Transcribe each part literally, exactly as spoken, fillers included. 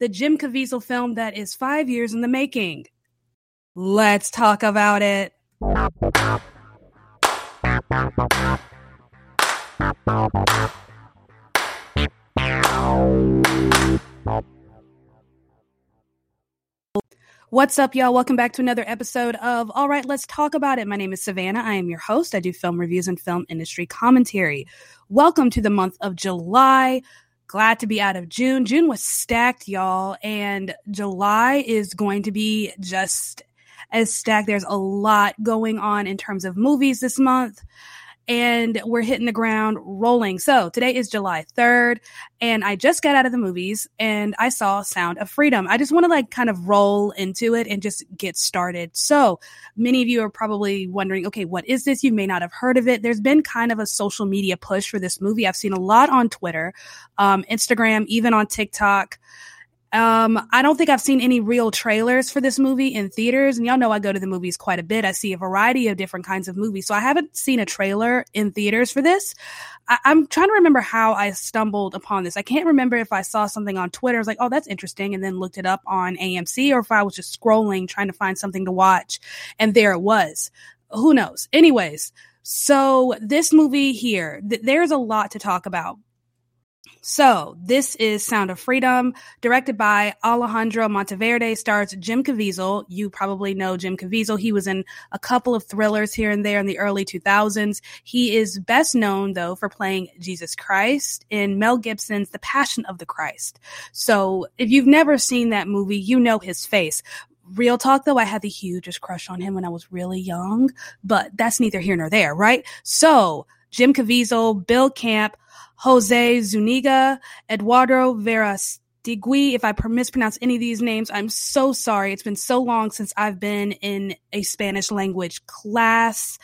the Jim Caviezel film that is five years in the making. Let's talk about it. What's up, y'all? Welcome back to another episode of All Right, Let's Talk About It. My name is Savannah. I am your host. I do film reviews and film industry commentary. Welcome to the month of July. Glad to be out of June. June was stacked, y'all, and July is going to be just as stacked. There's a lot going on in terms of movies this month, and we're hitting the ground rolling. So today is July third, and I just got out of the movies, and I saw Sound of Freedom. I just want to like kind of roll into it and just get started. So many of you are probably wondering, okay, what is this? You may not have heard of it. There's been kind of a social media push for this movie. I've seen a lot on Twitter, um, Instagram, even on TikTok. Um, I don't think I've seen any real trailers for this movie in theaters. And y'all know I go to the movies quite a bit. I see a variety of different kinds of movies. So I haven't seen a trailer in theaters for this. I- I'm trying to remember how I stumbled upon this. I can't remember if I saw something on Twitter. I was like, oh, that's interesting. And then looked it up on A M C, or if I was just scrolling, trying to find something to watch. And there it was. Who knows? Anyways, so this movie here, th- there's a lot to talk about. So this is Sound of Freedom, directed by Alejandro Monteverde, stars Jim Caviezel. You probably know Jim Caviezel. He was in a couple of thrillers here and there in the early two thousands. He is best known, though, for playing Jesus Christ in Mel Gibson's The Passion of the Christ. So if you've never seen that movie, you know his face. Real talk, though, I had the hugest crush on him when I was really young, but that's neither here nor there, right? So Jim Caviezel, Bill Camp, Jose Zuniga, Eduardo Verastigui. If I mispronounce any of these names, I'm so sorry. It's been so long since I've been in a Spanish language class.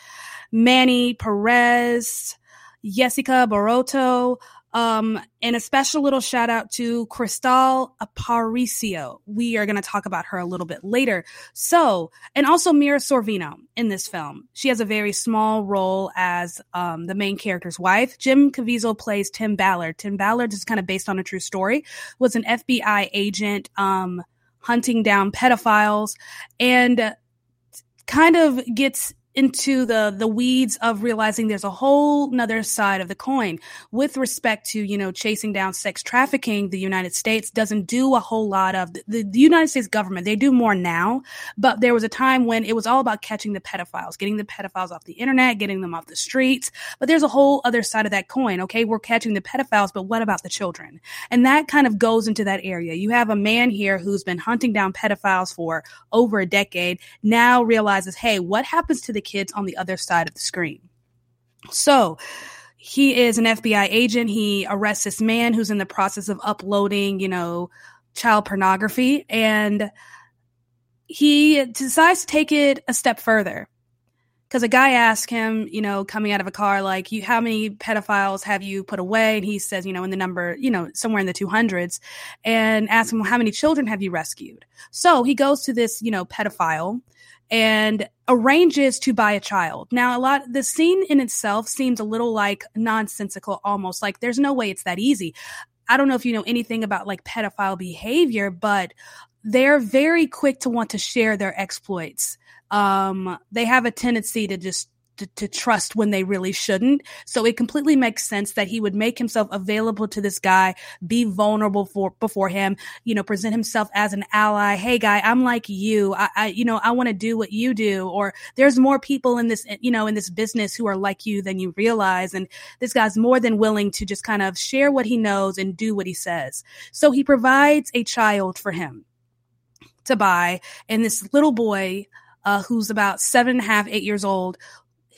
Manny Perez, Jessica Baroto, um, and a special little shout out to Cristal Aparicio. We are going to talk about her a little bit later. So, and also Mira Sorvino in this film. She has a very small role as um, the main character's wife. Jim Caviezel plays Tim Ballard. Tim Ballard is kind of based on a true story, was an F B I agent um, hunting down pedophiles, and kind of gets into the the weeds of realizing there's a whole nother side of the coin with respect to, you know, chasing down sex trafficking. The United States doesn't do a whole lot of the, the United States government. They do more now, but there was a time when it was all about catching the pedophiles, getting the pedophiles off the internet, getting them off the streets. But there's a whole other side of that coin. Okay, we're catching the pedophiles, but what about the children? And that kind of goes into that area. You have a man here who's been hunting down pedophiles for over a decade, now realizes, hey, what happens to the kids on the other side of the screen? So he is an F B I agent. He arrests this man who's in the process of uploading, you know, child pornography, and he decides to take it a step further. Because a guy asked him, you know, coming out of a car, like, you, how many pedophiles have you put away? And he says, you know, in the number, you know, somewhere in the two hundreds, and asked him, well, how many children have you rescued? So he goes to this, you know, pedophile and arranges to buy a child. Now, a lot the scene in itself seems a little like nonsensical, almost like there's no way it's that easy. I don't know if you know anything about like pedophile behavior, but they're very quick to want to share their exploits. Um, they have a tendency to just to, to trust when they really shouldn't. So it completely makes sense that he would make himself available to this guy, be vulnerable for before him, you know, present himself as an ally. Hey guy, I'm like you. I, I you know, I want to do what you do, or there's more people in this, you know, in this business who are like you than you realize. And this guy's more than willing to just kind of share what he knows and do what he says. So he provides a child for him to buy. And this little boy, uh, who's about seven and a half, eight years old,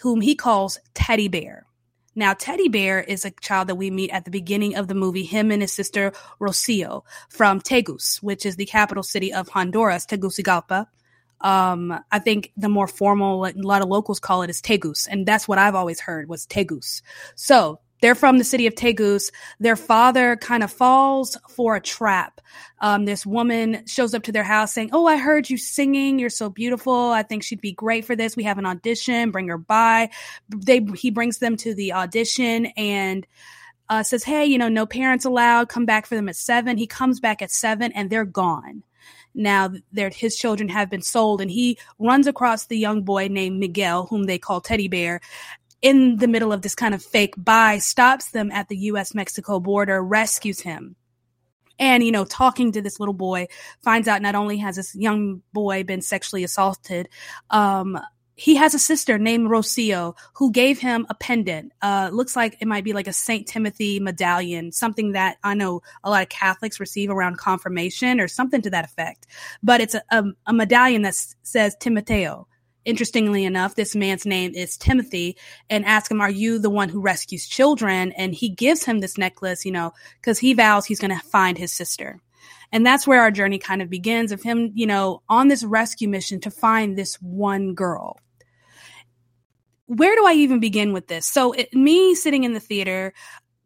whom he calls Teddy Bear. Now, Teddy Bear is a child that we meet at the beginning of the movie, him and his sister Rocio from Tegus, which is the capital city of Honduras, Tegucigalpa. Um, I think the more formal, a lot of locals call it is Tegus, and that's what I've always heard was Tegus. So they're from the city of Tegus. Their father kind of falls for a trap. Um, this woman shows up to their house saying, oh, I heard you singing. You're so beautiful. I think she'd be great for this. We have an audition. Bring her by. They, he brings them to the audition and uh, says, hey, you know, no parents allowed. Come back for them at seven. He comes back at seven and they're gone. Now, his children have been sold, and he runs across the young boy named Miguel, whom they call Teddy Bear, in the middle of this kind of fake buy, stops them at the U S Mexico border, rescues him. And, you know, talking to this little boy, finds out not only has this young boy been sexually assaulted, um, he has a sister named Rocio who gave him a pendant. Uh, looks like it might be like a Saint Timothy medallion, something that I know a lot of Catholics receive around confirmation or something to that effect. But it's a, a, a medallion that s- says Timoteo. Interestingly enough, this man's name is Timothy, and ask him, are you the one who rescues children? And he gives him this necklace, you know, because he vows he's going to find his sister. And that's where our journey kind of begins, of him, you know, on this rescue mission to find this one girl. Where do I even begin with this? So it, me sitting in the theater,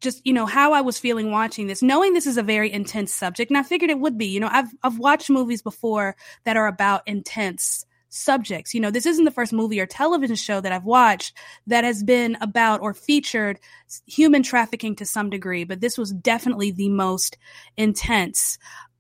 just, you know, how I was feeling watching this, knowing this is a very intense subject. And I figured it would be, you know, I've I've watched movies before that are about intense subjects. You know, this isn't the first movie or television show that I've watched that has been about or featured human trafficking to some degree, but this was definitely the most intense.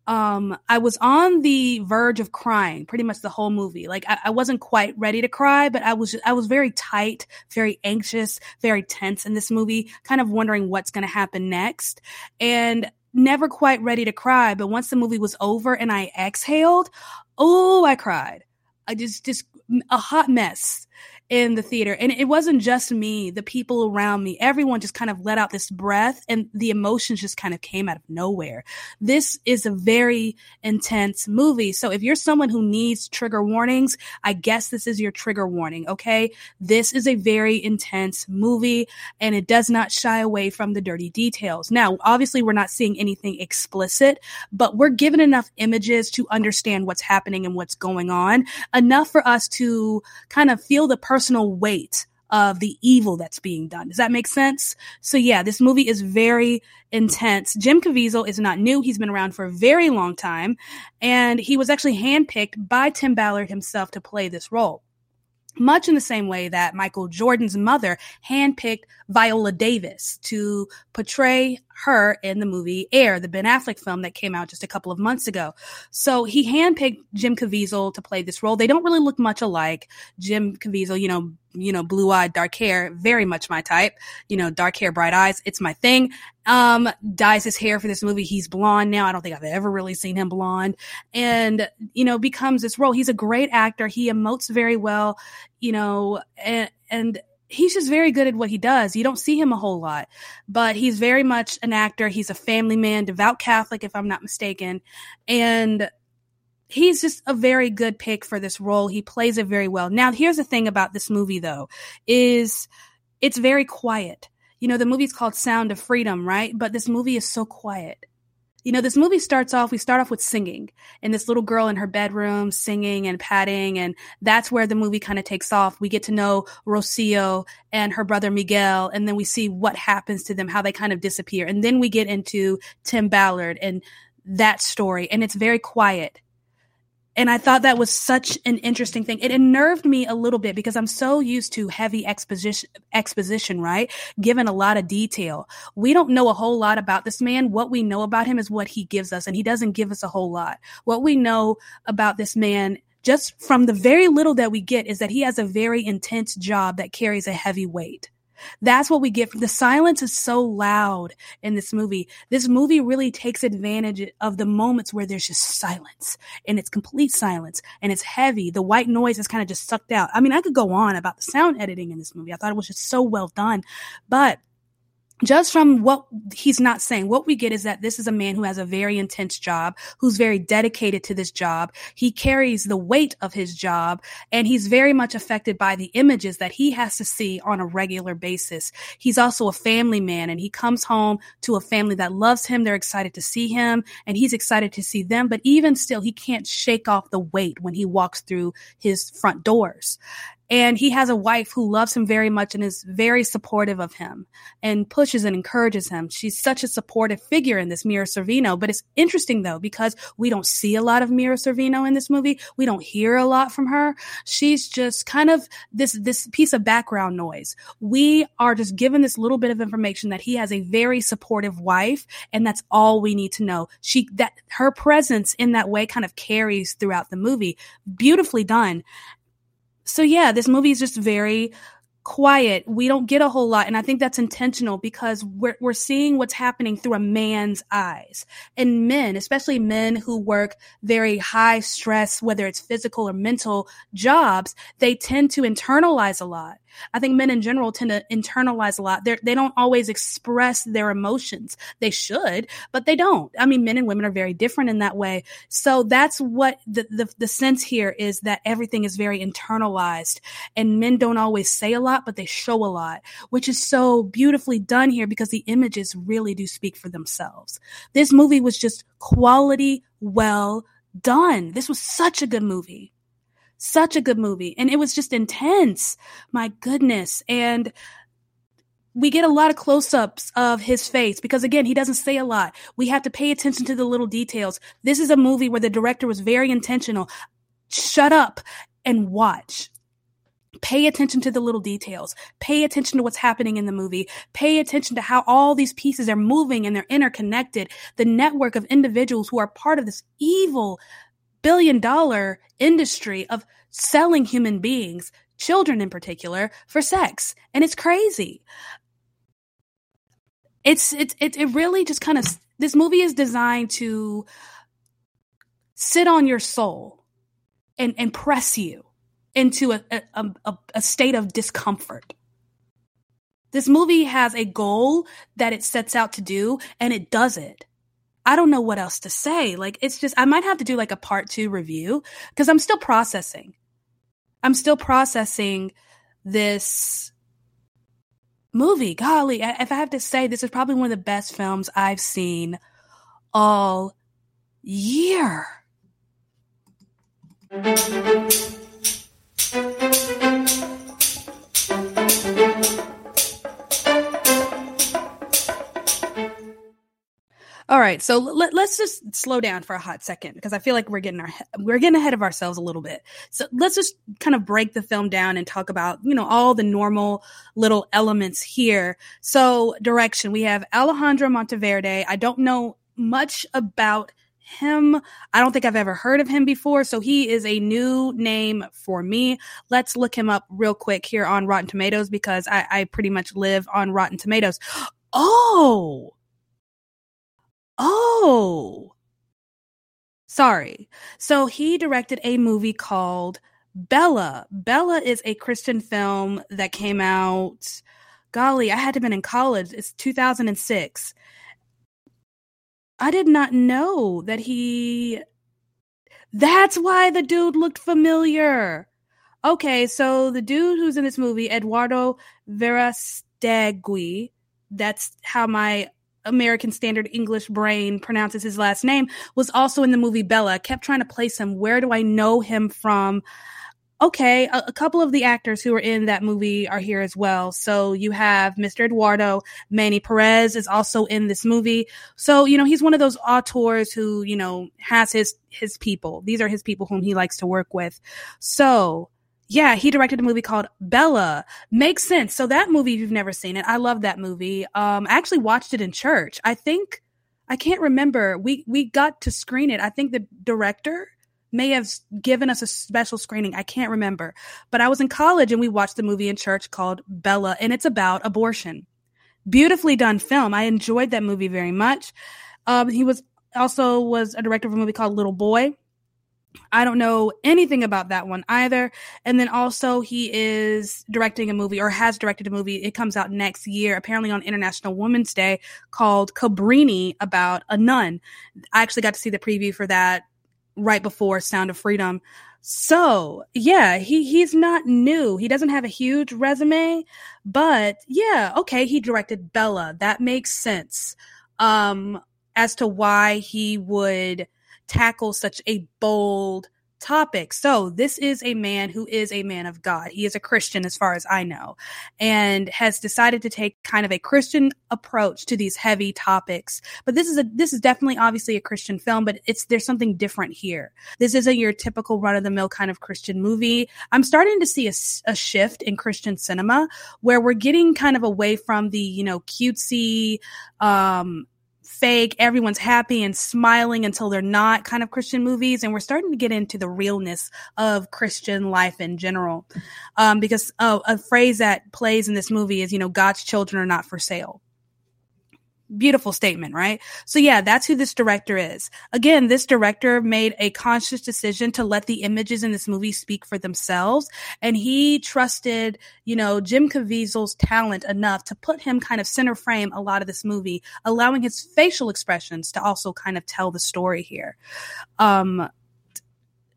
Um, I was on the verge of crying pretty much the whole movie. Like I, I wasn't quite ready to cry, but I was, just, I was very tight, very anxious, very tense in this movie, kind of wondering what's going to happen next. And never quite ready to cry. But once the movie was over and I exhaled, oh, I cried. I just, just a hot mess in the theater. And it wasn't just me, the people around me, everyone just kind of let out this breath and the emotions just kind of came out of nowhere. This is a very intense movie. So if you're someone who needs trigger warnings, I guess this is your trigger warning. Okay. This is a very intense movie and it does not shy away from the dirty details. Now, obviously we're not seeing anything explicit, but we're given enough images to understand what's happening and what's going on, enough for us to kind of feel the person personal weight of the evil that's being done. Does that make sense? So yeah, this movie is very intense. Jim Caviezel is not new. He's been around for a very long time. And he was actually handpicked by Tim Ballard himself to play this role. Much in the same way that Michael Jordan's mother handpicked Viola Davis to portray her in the movie Air, the Ben Affleck film that came out just a couple of months ago. So he handpicked Jim Caviezel to play this role. They don't really look much alike. Jim Caviezel, you know, you know, blue-eyed, dark hair, very much my type. You know, dark hair, bright eyes, it's my thing. Um, dyes his hair for this movie. He's blonde now. I don't think I've ever really seen him blonde. And, you know, becomes this role. He's a great actor. He emotes very well, you know, and, and he's just very good at what he does. You don't see him a whole lot, but he's very much an actor. He's a family man, devout Catholic, if I'm not mistaken. And he's just a very good pick for this role. He plays it very well. Now, here's the thing about this movie, though, is it's very quiet. You know, the movie's called Sound of Freedom, right? But this movie is so quiet. You know, this movie starts off, we start off with singing and this little girl in her bedroom singing and patting. And that's where the movie kind of takes off. We get to know Rocio and her brother Miguel. And then we see what happens to them, how they kind of disappear. And then we get into Tim Ballard and that story. And it's very quiet. And I thought that was such an interesting thing. It unnerved me a little bit because I'm so used to heavy exposition, exposition, right? Given a lot of detail. We don't know a whole lot about this man. What we know about him is what he gives us, and he doesn't give us a whole lot. What we know about this man, just from the very little that we get, is that he has a very intense job that carries a heavy weight. That's what we get. The silence is so loud in this movie. This movie really takes advantage of the moments where there's just silence, and it's complete silence, and it's heavy. The white noise is kind of just sucked out. I mean, I could go on about the sound editing in this movie. I thought it was just so well done. But just from what he's not saying, what we get is that this is a man who has a very intense job, who's very dedicated to this job. He carries the weight of his job, and he's very much affected by the images that he has to see on a regular basis. He's also a family man, and he comes home to a family that loves him. They're excited to see him, and he's excited to see them. But even still, he can't shake off the weight when he walks through his front doors. And he has a wife who loves him very much and is very supportive of him and pushes and encourages him. She's such a supportive figure in this, Mira Sorvino. But it's interesting, though, because we don't see a lot of Mira Sorvino in this movie. We don't hear a lot from her. She's just kind of this, this piece of background noise. We are just given this little bit of information that he has a very supportive wife, and that's all we need to know. She, that her presence in that way kind of carries throughout the movie. Beautifully done. So yeah, this movie is just very quiet. We don't get a whole lot. And I think that's intentional because we're we're seeing what's happening through a man's eyes. And men, especially men who work very high stress, whether it's physical or mental jobs, they tend to internalize a lot. I think men in general tend to internalize a lot. They're, they don't always express their emotions. They should, but they don't. I mean, men and women are very different in that way. So that's what the, the, the sense here is, that everything is very internalized, and men don't always say a lot, but they show a lot, which is so beautifully done here because the images really do speak for themselves. This movie was just quality, well done. This was such a good movie. Such a good movie. And it was just intense. My goodness. And we get a lot of close-ups of his face because, again, he doesn't say a lot. We have to pay attention to the little details. This is a movie where the director was very intentional. Shut up and watch. Pay attention to the little details. Pay attention to what's happening in the movie. Pay attention to how all these pieces are moving and they're interconnected. The network of individuals who are part of this evil billion dollar industry of selling human beings, children in particular, for sex. And it's crazy. It's, it's, it, it really just kind of, this movie is designed to sit on your soul and, and press you into a, a, a, a state of discomfort. This movie has a goal that it sets out to do, and it does it. I don't know what else to say. Like, it's just, I might have to do like a part two review because I'm still processing. I'm still processing this movie. Golly, if I have to say, this is probably one of the best films I've seen all year. All right, so let, let's just slow down for a hot second because I feel like we're getting our we're getting ahead of ourselves a little bit. So let's just kind of break the film down and talk about, you know, all the normal little elements here. So direction, we have Alejandro Monteverde. I don't know much about him. I don't think I've ever heard of him before, so he is a new name for me. Let's look him up real quick here on Rotten Tomatoes because I, I pretty much live on Rotten Tomatoes. Oh. Oh, sorry. So he directed a movie called Bella. Bella is a Christian film that came out, golly, I had to have been in college. It's two thousand six. I did not know that he, that's why the dude looked familiar. Okay, so the dude who's in this movie, Eduardo Verastigui, that's how my American Standard English brain pronounces his last name, was also in the movie Bella. I kept trying to place him. Where do I know him from? okay, a, a couple of the actors who were in that movie are here as well. So you have Mister Eduardo, Manny Perez is also in this movie. So, you know, he's one of those auteurs who, you know, has his, his people. These are his people whom he likes to work with. So yeah, he directed a movie called Bella. Makes sense. So that movie, if you've never seen it, I love that movie. Um, I actually watched it in church. I think, I can't remember. We, we got to screen it. I think the director may have given us a special screening. I can't remember. But I was in college and we watched the movie in church called Bella, and it's about abortion. Beautifully done film. I enjoyed that movie very much. Um, he was also was a director of a movie called Little Boy. I don't know anything about that one either. And then also he is directing a movie, or has directed a movie. It comes out next year, apparently on International Women's Day, called Cabrini, about a nun. I actually got to see the preview for that right before Sound of Freedom. So yeah, he, he's not new. He doesn't have a huge resume, but yeah, okay, he directed Bella. That makes sense um, as to why he would tackle such a bold topic. So this is a man who is a man of God. He is a Christian, as far as I know, and has decided to take kind of a Christian approach to these heavy topics. But this is a this is definitely obviously a Christian film, but it's there's something different here. This isn't your typical run-of-the-mill kind of Christian movie. I'm starting to see a, a shift in Christian cinema where we're getting kind of away from the, you know, cutesy, um, fake, everyone's happy and smiling until they're not kind of Christian movies. And we're starting to get into the realness of Christian life in general. Um, because uh, a phrase that plays in this movie is, you know, God's children are not for sale. Beautiful statement, right? So yeah, that's who this director is. Again, this director made a conscious decision to let the images in this movie speak for themselves. And he trusted, you know, Jim Caviezel's talent enough to put him kind of center frame a lot of this movie, allowing his facial expressions to also kind of tell the story here. Um,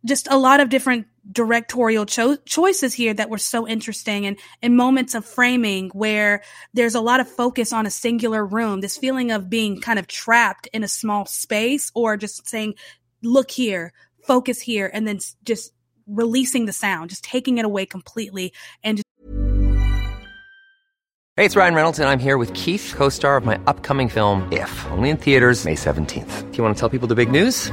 just a lot of different directorial cho- choices here that were so interesting, and in moments of framing where there's a lot of focus on a singular room, this feeling of being kind of trapped in a small space, or just saying, look here, focus here, and then just releasing the sound, just taking it away completely. And just- Hey, it's Ryan Reynolds, and I'm here with Keith, co-star of my upcoming film, If, only in theaters May seventeenth. Do you want to tell people the big news?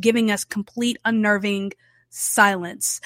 Giving us complete unnerving silence.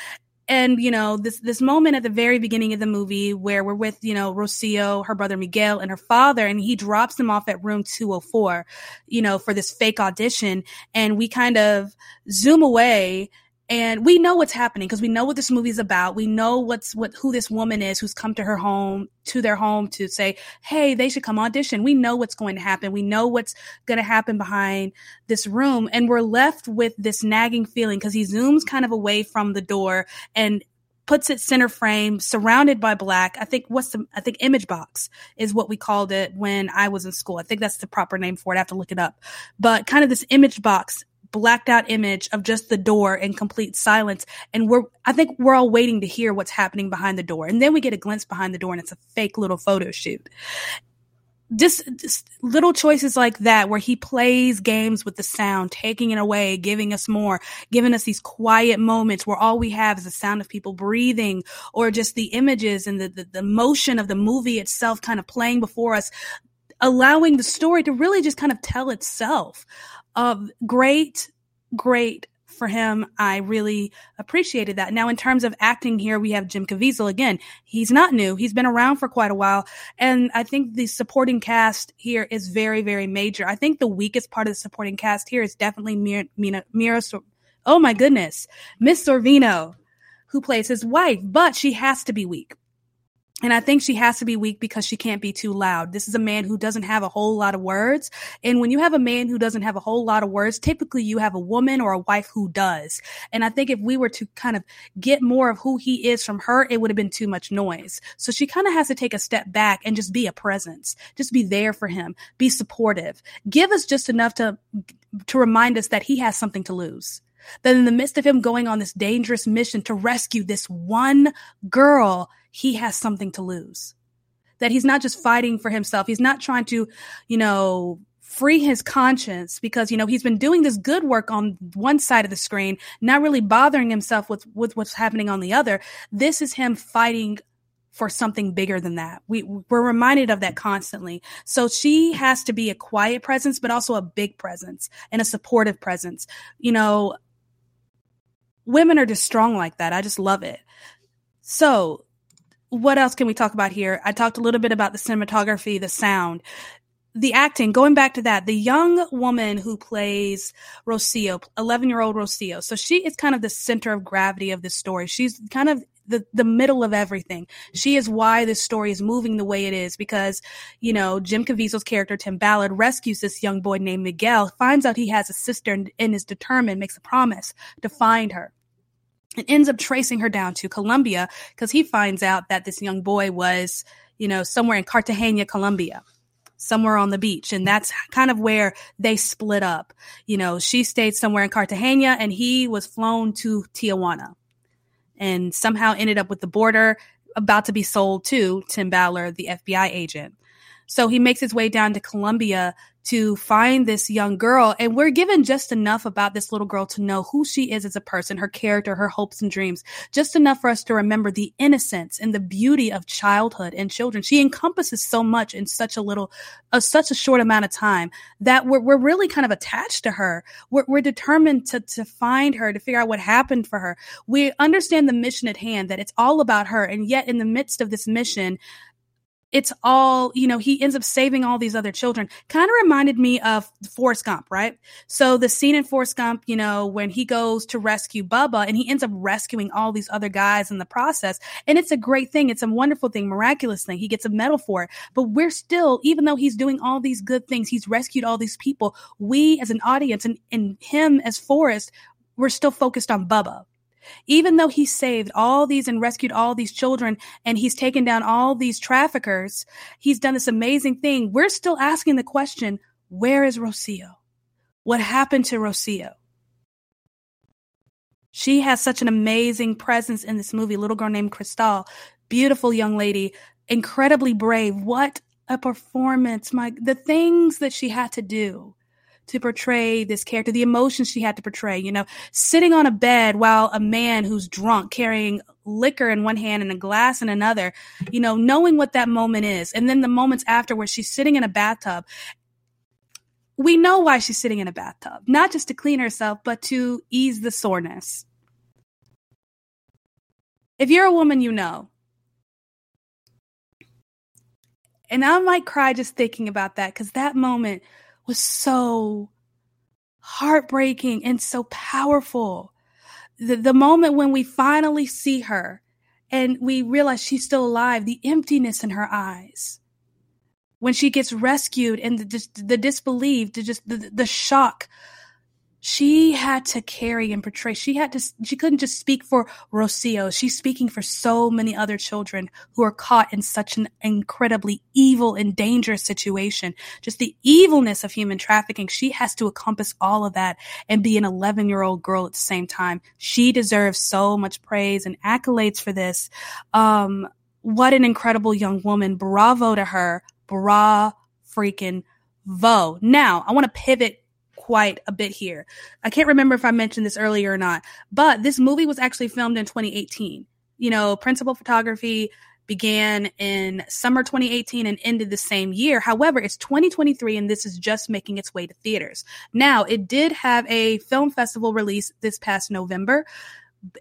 And, you know, this this moment at the very beginning of the movie where we're with, you know, Rocio, her brother Miguel, and her father, and he drops them off at room two oh four, you know, for this fake audition. And we kind of zoom away, and we know what's happening because we know what this movie's about. We know what's what who this woman is who's come to her home, to their home, to say, hey, they should come audition. We know what's going to happen. We know what's going to happen behind this room. And we're left with this nagging feeling because he zooms kind of away from the door and puts it center frame, surrounded by black. I think what's the, I think image box is what we called it when I was in school. I think that's the proper name for it. I have to look it up. But kind of this image box blacked out image of just the door in complete silence. And we're, I think we're all waiting to hear what's happening behind the door. And then we get a glimpse behind the door and it's a fake little photo shoot. Just, just little choices like that, where he plays games with the sound, taking it away, giving us more, giving us these quiet moments where all we have is the sound of people breathing, or just the images and the, the, the motion of the movie itself kind of playing before us, allowing the story to really just kind of tell itself. Uh, great, great for him. I really appreciated that. Now, in terms of acting here, we have Jim Caviezel. Again, he's not new. He's been around for quite a while. And I think the supporting cast here is very, very major. I think the weakest part of the supporting cast here is definitely Mira, Mira, Mira Sor- oh my goodness, Miss Sorvino, who plays his wife, but she has to be weak. And I think she has to be weak because she can't be too loud. This is a man who doesn't have a whole lot of words. And when you have a man who doesn't have a whole lot of words, typically you have a woman or a wife who does. And I think if we were to kind of get more of who he is from her, it would have been too much noise. So she kind of has to take a step back and just be a presence. Just be there for him. Be supportive. Give us just enough to, to remind us that he has something to lose. That in the midst of him going on this dangerous mission to rescue this one girl, he has something to lose. That he's not just fighting for himself. He's not trying to, you know, free his conscience because, you know, he's been doing this good work on one side of the screen, not really bothering himself with, with what's happening on the other. This is him fighting for something bigger than that. We, we're reminded of that constantly. So she has to be a quiet presence, but also a big presence and a supportive presence. You know, women are just strong like that. I just love it. So what else can we talk about here? I talked a little bit about the cinematography, the sound, the acting. Going back to that, the young woman who plays Rocio, eleven-year-old Rocio. So she is kind of the center of gravity of this story. She's kind of the, the middle of everything. She is why this story is moving the way it is because, you know, Jim Caviezel's character, Tim Ballard, rescues this young boy named Miguel, finds out he has a sister and, and is determined, makes a promise to find her. And ends up tracing her down to Colombia because he finds out that this young boy was, you know, somewhere in Cartagena, Colombia, somewhere on the beach. And that's kind of where they split up. You know, she stayed somewhere in Cartagena and he was flown to Tijuana and somehow ended up with the border about to be sold to Tim Ballard, the F B I agent. So he makes his way down to Colombia to find this young girl. And we're given just enough about this little girl to know who she is as a person, her character, her hopes and dreams, just enough for us to remember the innocence and the beauty of childhood and children. She encompasses so much in such a little, uh, such a short amount of time that we're, we're really kind of attached to her. We're, we're determined to, to find her, to figure out what happened for her. We understand the mission at hand, that it's all about her. And yet in the midst of this mission, it's all, you know, he ends up saving all these other children. Kind of reminded me of Forrest Gump, right? So the scene in Forrest Gump, you know, when he goes to rescue Bubba and he ends up rescuing all these other guys in the process. And it's a great thing. It's a wonderful thing, miraculous thing. He gets a medal for it. But we're still, even though he's doing all these good things, he's rescued all these people, we as an audience and, and him as Forrest, we're still focused on Bubba. Even though he saved all these and rescued all these children and he's taken down all these traffickers, he's done this amazing thing. We're still asking the question, where is Rocio? What happened to Rocio? She has such an amazing presence in this movie. Little girl named Cristal, beautiful young lady, incredibly brave. What a performance. My, the things that she had to do to portray this character, the emotions she had to portray, you know, sitting on a bed while a man who's drunk carrying liquor in one hand and a glass in another, you know, knowing what that moment is. And then the moments after where she's sitting in a bathtub. We know why she's sitting in a bathtub, not just to clean herself, but to ease the soreness. If you're a woman, you know. And I might cry just thinking about that because that moment was so heartbreaking and so powerful. The, the moment when we finally see her and we realize she's still alive, the emptiness in her eyes. When she gets rescued and the, the disbelief, the, just the, the shock she had to carry and portray. She had to, she couldn't just speak for Rocio. She's speaking for so many other children who are caught in such an incredibly evil and dangerous situation. Just the evilness of human trafficking. She has to encompass all of that and be an eleven year old girl at the same time. She deserves so much praise and accolades for this. Um, what an incredible young woman. Bravo to her. Bra freaking vo. Now I want to pivot quite a bit here. I can't remember if I mentioned this earlier or not, but this movie was actually filmed in twenty eighteen. You know, principal photography began in summer twenty eighteen and ended the same year. However, it's twenty twenty-three and this is just making its way to theaters. Now, it did have a film festival release this past November,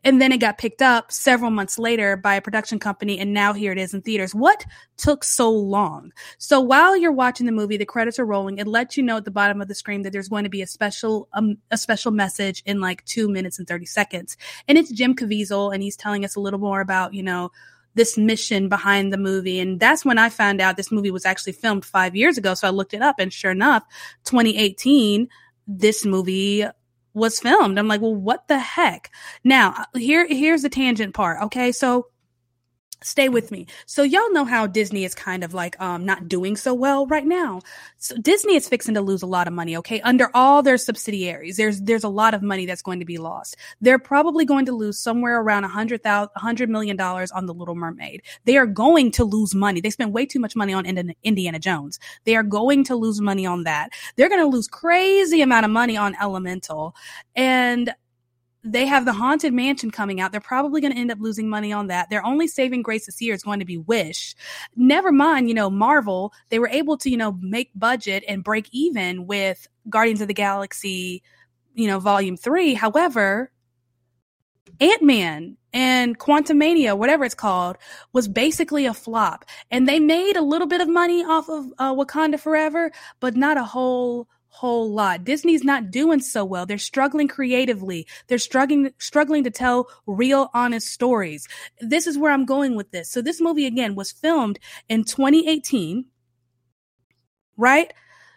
and then it got picked up several months later by a production company, and now here it is in theaters. What took so long? So while you're watching the movie, the credits are rolling. It lets you know at the bottom of the screen that there's going to be a special um, a special message in like two minutes and thirty seconds. And it's Jim Caviezel, and he's telling us a little more about, you know, this mission behind the movie. And that's when I found out this movie was actually filmed five years ago. So I looked it up, and sure enough, twenty eighteen, this movie was filmed. I'm like, well, what the heck? Now, here, here's the tangent part. Okay, so stay with me. So y'all know how Disney is kind of like um not doing so well right now. So Disney is fixing to lose a lot of money, okay? Under all their subsidiaries, there's there's a lot of money that's going to be lost. They're probably going to lose somewhere around one hundred million dollars on The Little Mermaid. They are going to lose money. They spend way too much money on Indiana Jones. They are going to lose money on that. They're going to lose crazy amount of money on Elemental. And they have the Haunted Mansion coming out. They're probably going to end up losing money on that. Their only saving grace this year is going to be Wish. Never mind, you know, Marvel, they were able to, you know, make budget and break even with Guardians of the Galaxy, you know, Volume three. However, Ant-Man and Quantumania, whatever it's called, was basically a flop. And they made a little bit of money off of uh, Wakanda Forever, but not a whole whole lot. Disney's not doing so well. They're struggling creatively. They're struggling struggling to tell real, honest stories. This is where I'm going with this. So this movie, again, was filmed in twenty eighteen, right?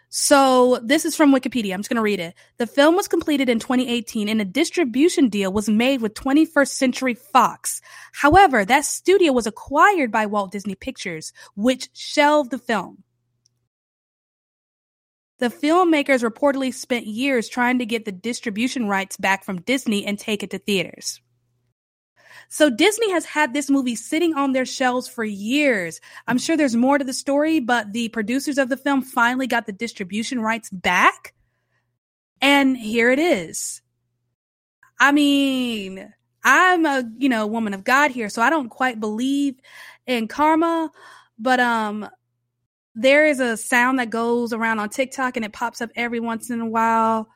So this is from Wikipedia. I'm just going to read it. The film was completed in twenty eighteen and a distribution deal was made with twenty-first Century Fox. However, that studio was acquired by Walt Disney Pictures, which shelved the film. The filmmakers reportedly spent years trying to get the distribution rights back from Disney and take it to theaters. So Disney has had this movie sitting on their shelves for years. I'm sure there's more to the story, but the producers of the film finally got the distribution rights back. And here it is. I mean, I'm a, you know, woman of God here, so I don't quite believe in karma, but, um, there is a sound that goes around on TikTok and it pops up every once in a while.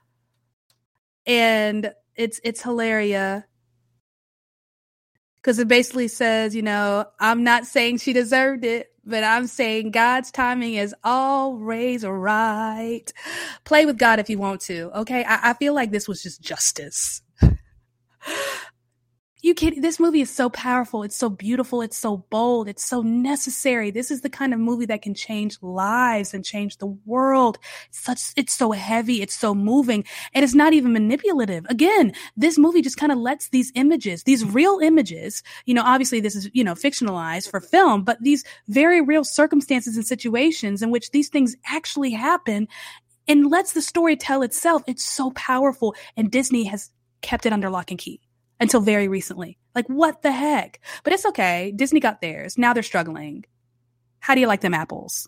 And it's it's hilarious. Because it basically says, you know, I'm not saying she deserved it, but I'm saying God's timing is always right. Play with God if you want to. Okay, I, I feel like this was just justice. You can't, this movie is so powerful. It's so beautiful. It's so bold. It's so necessary. This is the kind of movie that can change lives and change the world. It's such, it's so heavy. It's so moving. And it's not even manipulative. Again, this movie just kind of lets these images, these real images, you know, obviously this is, you know, fictionalized for film, but these very real circumstances and situations in which these things actually happen and lets the story tell itself. It's so powerful. And Disney has kept it under lock and key. Until very recently. Like, what the heck? But it's okay. Disney got theirs. Now they're struggling. How do you like them apples?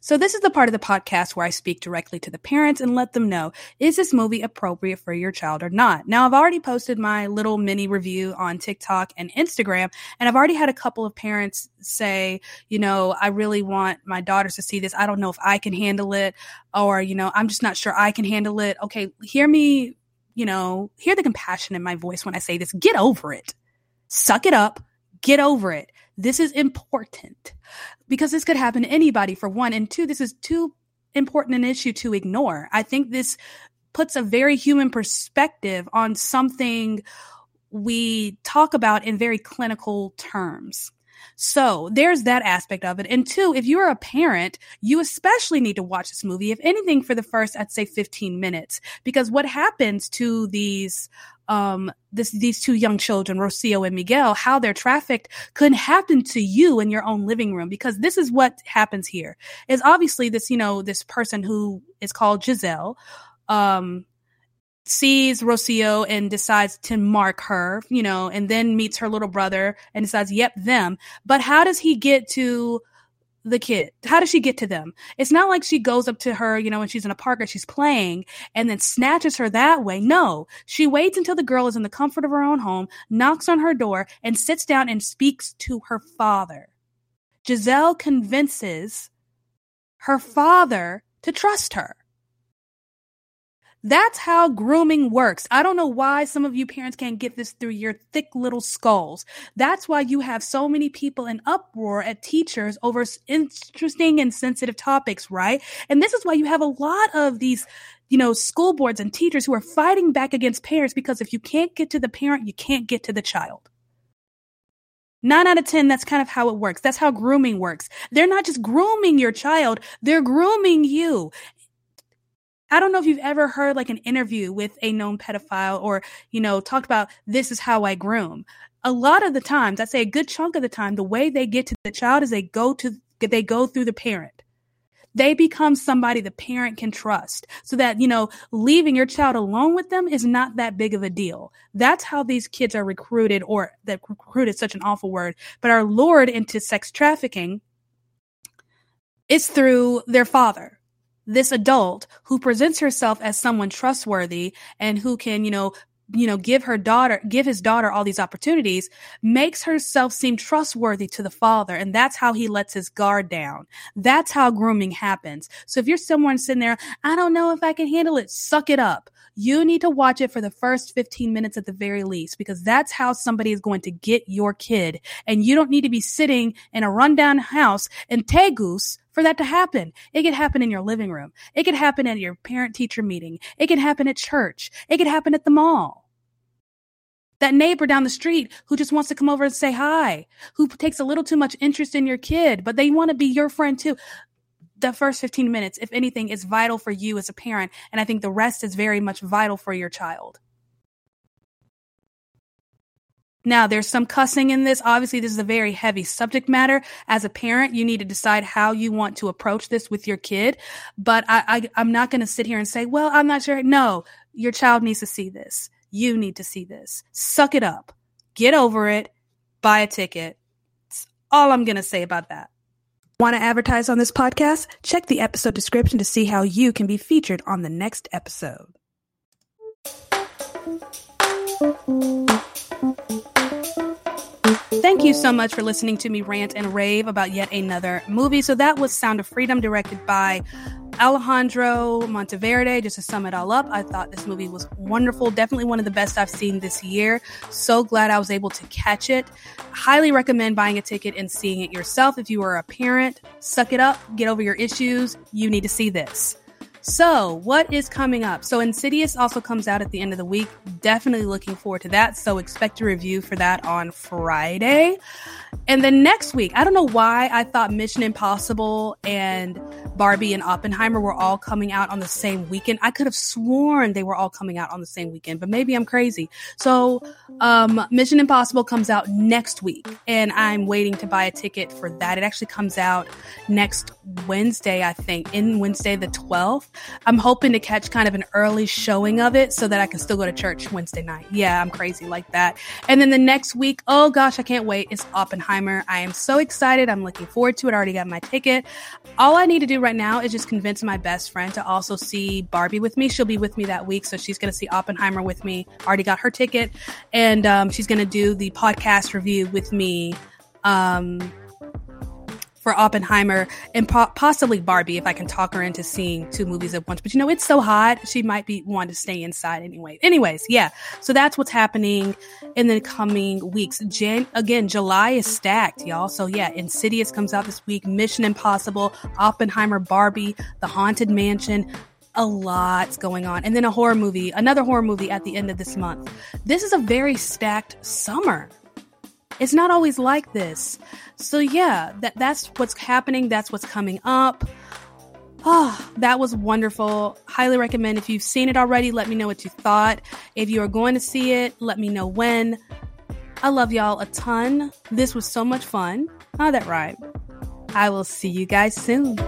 So this is the part of the podcast where I speak directly to the parents and let them know, is this movie appropriate for your child or not? Now, I've already posted my little mini review on TikTok and Instagram, and I've already had a couple of parents say, you know, I really want my daughters to see this. I don't know if I can handle it, or, you know, I'm just not sure I can handle it. Okay, hear me, you know, hear the compassion in my voice when I say this. Get over it. Suck it up. Get over it. This is important because this could happen to anybody, for one. And two, this is too important an issue to ignore. I think this puts a very human perspective on something we talk about in very clinical terms. So there's that aspect of it. And two, if you're a parent, you especially need to watch this movie, if anything, for the first, I'd say fifteen minutes, because what happens to these um this these two young children, Rocio and Miguel, how they're trafficked could happen to you in your own living room, because this is what happens here is obviously this, you know, this person who is called Giselle um sees Rocio and decides to mark her, you know, and then meets her little brother and decides, yep, them. But how does he get to the kid? How does she get to them? It's not like she goes up to her, you know, when she's in a park or she's playing and then snatches her that way. No, she waits until the girl is in the comfort of her own home, knocks on her door, and sits down and speaks to her father. Giselle convinces her father to trust her. That's how grooming works. I don't know why some of you parents can't get this through your thick little skulls. That's why you have so many people in uproar at teachers over interesting and sensitive topics, right? And this is why you have a lot of these, you know, school boards and teachers who are fighting back against parents, because if you can't get to the parent, you can't get to the child. Nine out of ten, that's kind of how it works. That's how grooming works. They're not just grooming your child, they're grooming you. I don't know if you've ever heard like an interview with a known pedophile or, you know, talked about this is how I groom. A lot of the times, I'd say a good chunk of the time, the way they get to the child is they go to they go through the parent. They become somebody the parent can trust so that, you know, leaving your child alone with them is not that big of a deal. That's how these kids are recruited, or that recruited, such an awful word, but are lured into sex trafficking. It's through their father. This adult who presents herself as someone trustworthy and who can, you know, you know, give her daughter, give his daughter all these opportunities, makes herself seem trustworthy to the father. And that's how he lets his guard down. That's how grooming happens. So if you're someone sitting there, I don't know if I can handle it, suck it up. You need to watch it for the first fifteen minutes at the very least, because that's how somebody is going to get your kid. And you don't need to be sitting in a rundown house in Tegucigalpa for that to happen. It could happen in your living room. It could happen at your parent-teacher meeting. It could happen at church. It could happen at the mall. That neighbor down the street who just wants to come over and say hi, who takes a little too much interest in your kid, but they want to be your friend too. The first fifteen minutes, if anything, is vital for you as a parent, and I think the rest is very much vital for your child. Now, there's some cussing in this. Obviously, this is a very heavy subject matter. As a parent, you need to decide how you want to approach this with your kid. But I, I, I'm not going to sit here and say, well, I'm not sure. No, your child needs to see this. You need to see this. Suck it up. Get over it. Buy a ticket. That's all I'm going to say about that. Want to advertise on this podcast? Check the episode description to see how you can be featured on the next episode. Thank you so much for listening to me rant and rave about yet another movie. So that was Sound of Freedom, directed by Alejandro Monteverde. Just to sum it all up, I thought this movie was wonderful. Definitely one of the best I've seen this year. So glad I was able to catch it. Highly recommend buying a ticket and seeing it yourself. If you are a parent, suck it up, get over your issues. You need to see this. So what is coming up? So Insidious also comes out at the end of the week. Definitely looking forward to that. So expect a review for that on Friday. And then next week, I don't know why I thought Mission Impossible and Barbie and Oppenheimer were all coming out on the same weekend. I could have sworn they were all coming out on the same weekend, but maybe I'm crazy. So um, Mission Impossible comes out next week, and I'm waiting to buy a ticket for that. It actually comes out next Wednesday, I think, in Wednesday the twelfth. I'm hoping to catch kind of an early showing of it so that I can still go to church Wednesday night. Yeah, I'm crazy like that. And then the next week, oh gosh, I can't wait. It's Oppenheimer. I am so excited. I'm looking forward to it. I already got my ticket. All I need to do right now is just convince my best friend to also see Barbie with me. She'll be with me that week, so she's going to see Oppenheimer with me. Already got her ticket. And um, she's going to do the podcast review with me. Um... For Oppenheimer and po- possibly Barbie, if I can talk her into seeing two movies at once. But you know, it's so hot, she might be wanting to stay inside anyway. Anyways, yeah. So that's what's happening in the coming weeks. Jan- again, July is stacked, y'all. So yeah, Insidious comes out this week. Mission Impossible, Oppenheimer, Barbie, The Haunted Mansion. A lot's going on. And then a horror movie, another horror movie at the end of this month. This is a very stacked summer. It's not always like this. So yeah, that that's what's happening. That's what's coming up. Oh, that was wonderful. Highly recommend. If you've seen it already, let me know what you thought. If you are going to see it, let me know when. I love y'all a ton. This was so much fun. Oh, that rhymed. I will see you guys soon.